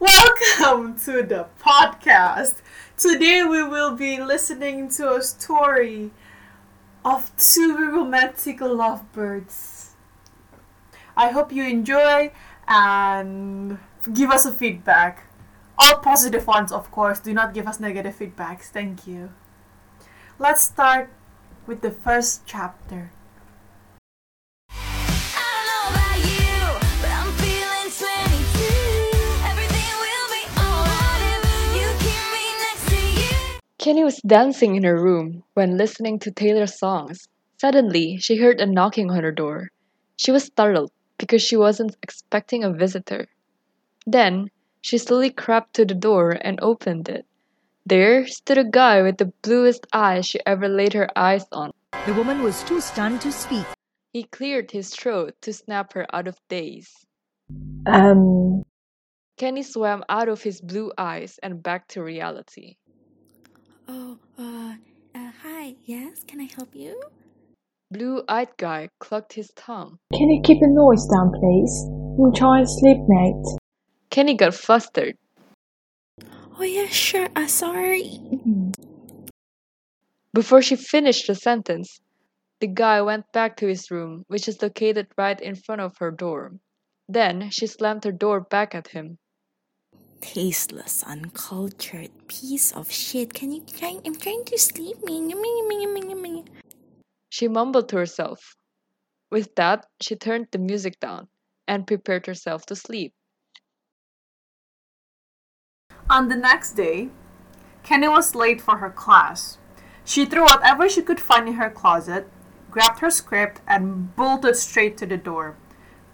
Welcome to the podcast. Today we will be listening to a story of two romantic lovebirds. I hope you enjoy and give us a feedback. All positive ones, of course. Do not give us negative feedbacks. Thank you. Let's start with the first chapter. Kenny was dancing in her room when listening to Taylor's songs. Suddenly, she heard a knocking on her door. She was startled because she wasn't expecting a visitor. Then, she slowly crept to the door and opened it. There stood a guy with the bluest eyes she ever laid her eyes on. The woman was too stunned to speak. He cleared his throat to snap her out of daze. Kenny swam out of his blue eyes and back to reality. Hi, yes, can I help you? Blue-eyed guy clucked his tongue. Can you keep the noise down, please? I'm trying to sleep, mate. Kenny got flustered. Oh yeah, sure, sorry. Before she finished the sentence, the guy went back to his room, which is located right in front of her door. Then she slammed her door back at him. Tasteless, uncultured piece of shit. I'm trying to sleep. She mumbled to herself. With that, she turned the music down and prepared herself to sleep. On the next day, Kenny was late for her class. She threw whatever she could find in her closet, grabbed her script, and bolted straight to the door,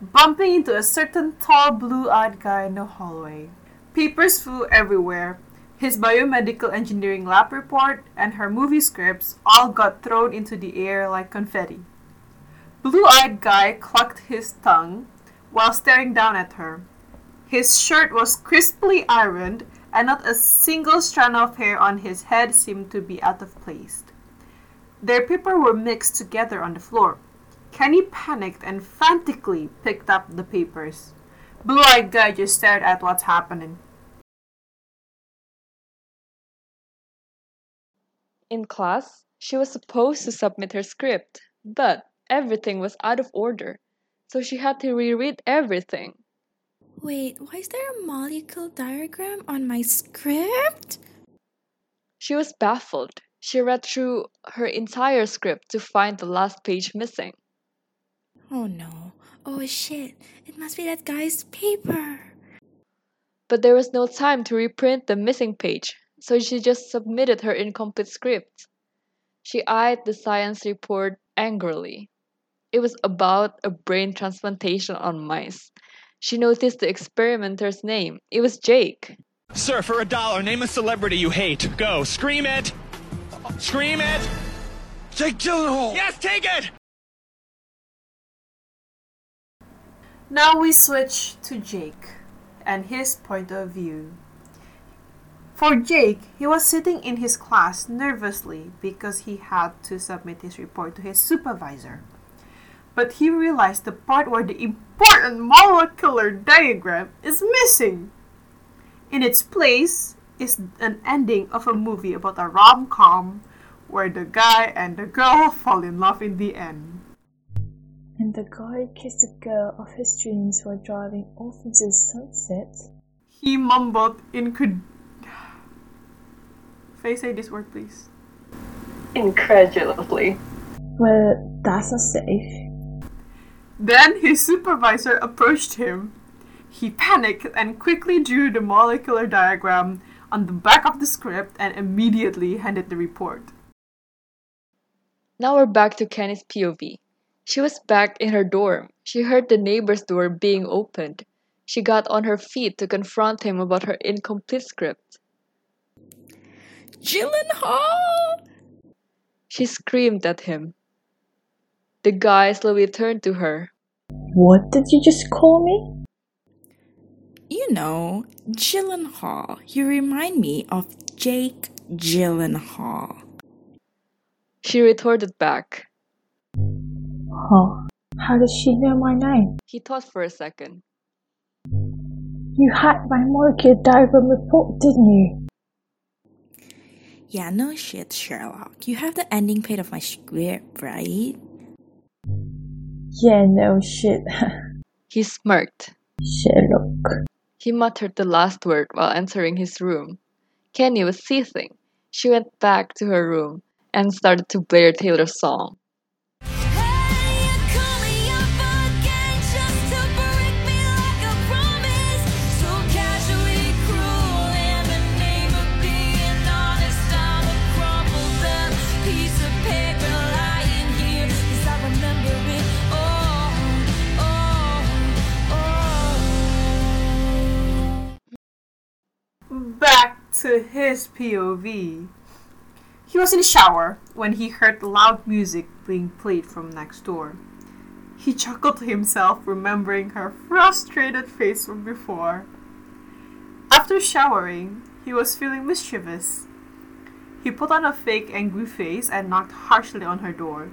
bumping into a certain tall blue-eyed guy in the hallway. Papers flew everywhere. His biomedical engineering lab report and her movie scripts all got thrown into the air like confetti. Blue-eyed guy clucked his tongue while staring down at her. His shirt was crisply ironed, and not a single strand of hair on his head seemed to be out of place. Their papers were mixed together on the floor. Kenny panicked and frantically picked up the papers. Blue-eyed guy just stared at what's happening. In class, she was supposed to submit her script, but everything was out of order, so she had to reread everything. Wait, why is there a molecule diagram on my script? She was baffled. She read through her entire script to find the last page missing. Oh no. Oh shit, it must be that guy's paper. But there was no time to reprint the missing page, so she just submitted her incomplete script. She eyed the science report angrily. It was about a brain transplantation on mice. She noticed the experimenter's name. It was Jake. Sir, for $1, name a celebrity you hate. Go, scream it! Scream it! Jake Gyllenhaal! Yes, take it! Now we switch to Jake and his point of view. For Jake, he was sitting in his class nervously because he had to submit his report to his supervisor. But he realized the part where the important molecular diagram is missing. In its place is an ending of a movie about a rom-com where the guy and the girl fall in love in the end. And the guy kissed the girl of his dreams while driving off into the sunset. He mumbled Faye, say this word, please. Incredulously. Well, that's not safe. Then his supervisor approached him. He panicked and quickly drew the molecular diagram on the back of the script and immediately handed the report. Now we're back to Kenny's POV. She was back in her dorm. She heard the neighbor's door being opened. She got on her feet to confront him about her incomplete script. Gyllenhaal! She screamed at him. The guy slowly turned to her. What did you just call me? You know, Gyllenhaal. You remind me of Jake Gyllenhaal. She retorted back. How does she know my name? He thought for a second. You hacked my mortgage diver report, didn't you? Yeah, no shit, Sherlock. You have the ending page of my script, right? Yeah, no shit. He smirked. Sherlock. He muttered the last word while entering his room. Kenny was seething. She went back to her room and started to blare Taylor's song. Back to his POV. He was in the shower when he heard loud music being played from next door. He chuckled to himself, remembering her frustrated face from before. After showering, he was feeling mischievous. He put on a fake angry face and knocked harshly on her door.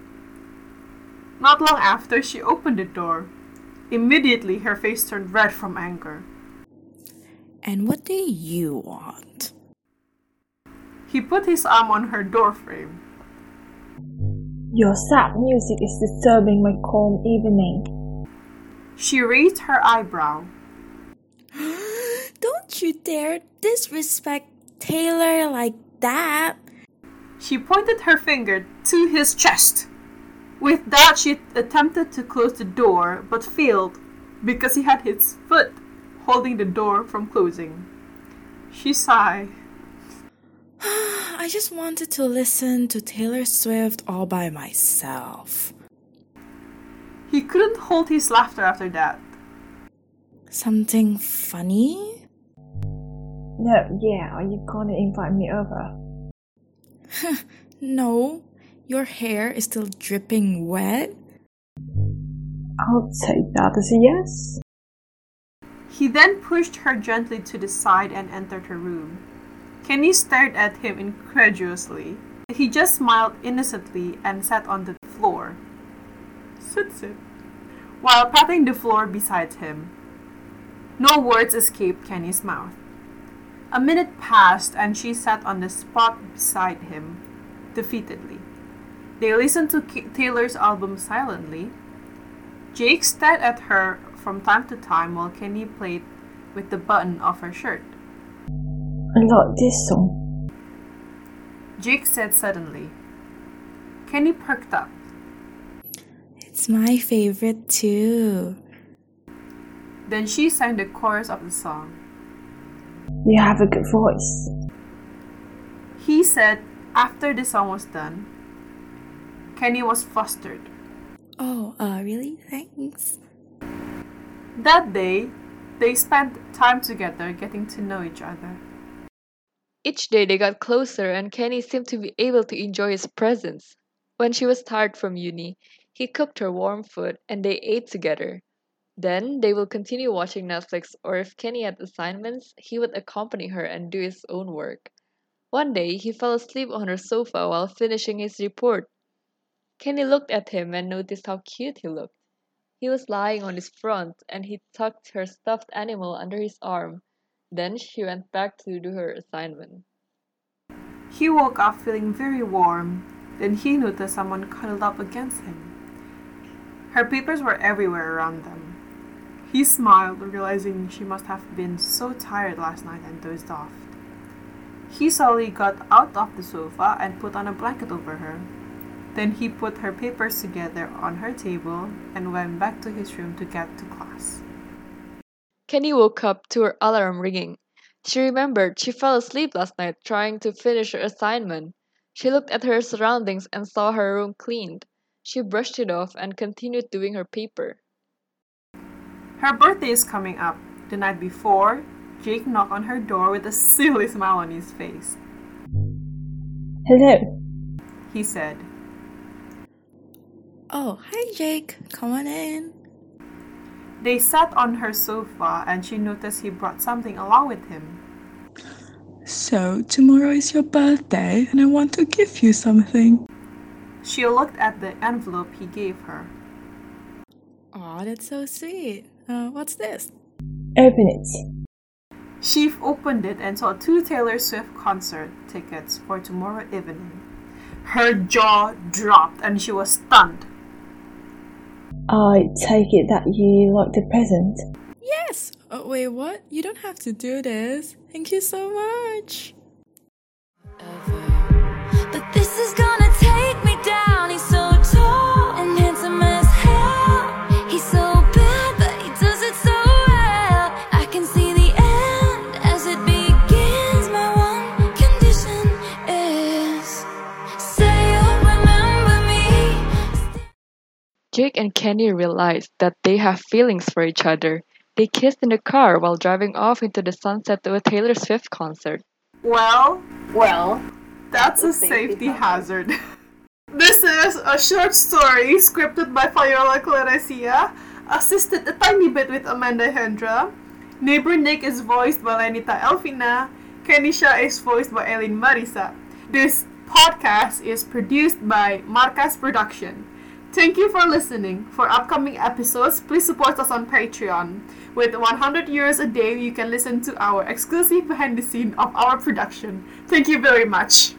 Not long after, she opened the door. Immediately, her face turned red from anger. And what do you want? He put his arm on her doorframe. Your sad music is disturbing my calm evening. She raised her eyebrow. Don't you dare disrespect Taylor like that. She pointed her finger to his chest. With that, she attempted to close the door, but failed because he had his foot holding the door from closing. She sighed. I just wanted to listen to Taylor Swift all by myself. He couldn't hold his laughter after that. Something funny? No, yeah, are you gonna invite me over? No, your hair is still dripping wet. I'll take that as a yes. He then pushed her gently to the side and entered her room. Kenny stared at him incredulously. He just smiled innocently and sat on the floor. Sit, while patting the floor beside him. No words escaped Kenny's mouth. A minute passed and she sat on the spot beside him, defeatedly. They listened to Taylor's album silently. Jake stared at her from time to time while Kenny played with the button of her shirt. I like this song, Jake said suddenly. Kenny perked up. It's my favorite too. Then she sang the chorus of the song. You have a good voice, he said after the song was done. Kenny was flustered. Really? Thanks. That day, they spent time together getting to know each other. Each day they got closer and Kenny seemed to be able to enjoy his presence. When she was tired from uni, he cooked her warm food and they ate together. Then they will continue watching Netflix, or if Kenny had assignments, he would accompany her and do his own work. One day, he fell asleep on her sofa while finishing his report. Kenny looked at him and noticed how cute he looked. He was lying on his front, and he tucked her stuffed animal under his arm. Then she went back to do her assignment. He woke up feeling very warm. Then he noticed someone cuddled up against him. Her papers were everywhere around them. He smiled, realizing she must have been so tired last night and dozed off. He slowly got out of the sofa and put on a blanket over her. Then he put her papers together on her table and went back to his room to get to class. Kenny woke up to her alarm ringing. She remembered she fell asleep last night trying to finish her assignment. She looked at her surroundings and saw her room cleaned. She brushed it off and continued doing her paper. Her birthday is coming up. The night before, Jake knocked on her door with a silly smile on his face. Hello, he said. Oh, hi Jake, come on in. They sat on her sofa and she noticed he brought something along with him. So, tomorrow is your birthday and I want to give you something. She looked at the envelope he gave her. Aw, that's so sweet. What's this? Open it. She opened it and saw 2 Taylor Swift concert tickets for tomorrow evening. Her jaw dropped and she was stunned. I take it that you like the present? Yes! Oh, wait, what? You don't have to do this. Thank you so much. But this is gonna take me down. He's so tall and handsome as hell. He's so bad, but he does it so well. I can see the end as it begins. My one condition is say you'll remember me. Jake and Kenny realize that they have feelings for each other. They kissed in the car while driving off into the sunset to a Taylor Swift concert. Well, that's a safety hazard. This is a short story scripted by Fayola Claricia, assisted a tiny bit with Amanda Hendra. Neighbor Nick is voiced by Lenita Elfina. Kenisha is voiced by Eileen Marisa. This podcast is produced by Marcas Production. Thank you for listening. For upcoming episodes, please support us on Patreon. With 100 euros a day, you can listen to our exclusive behind the scene of our production. Thank you very much.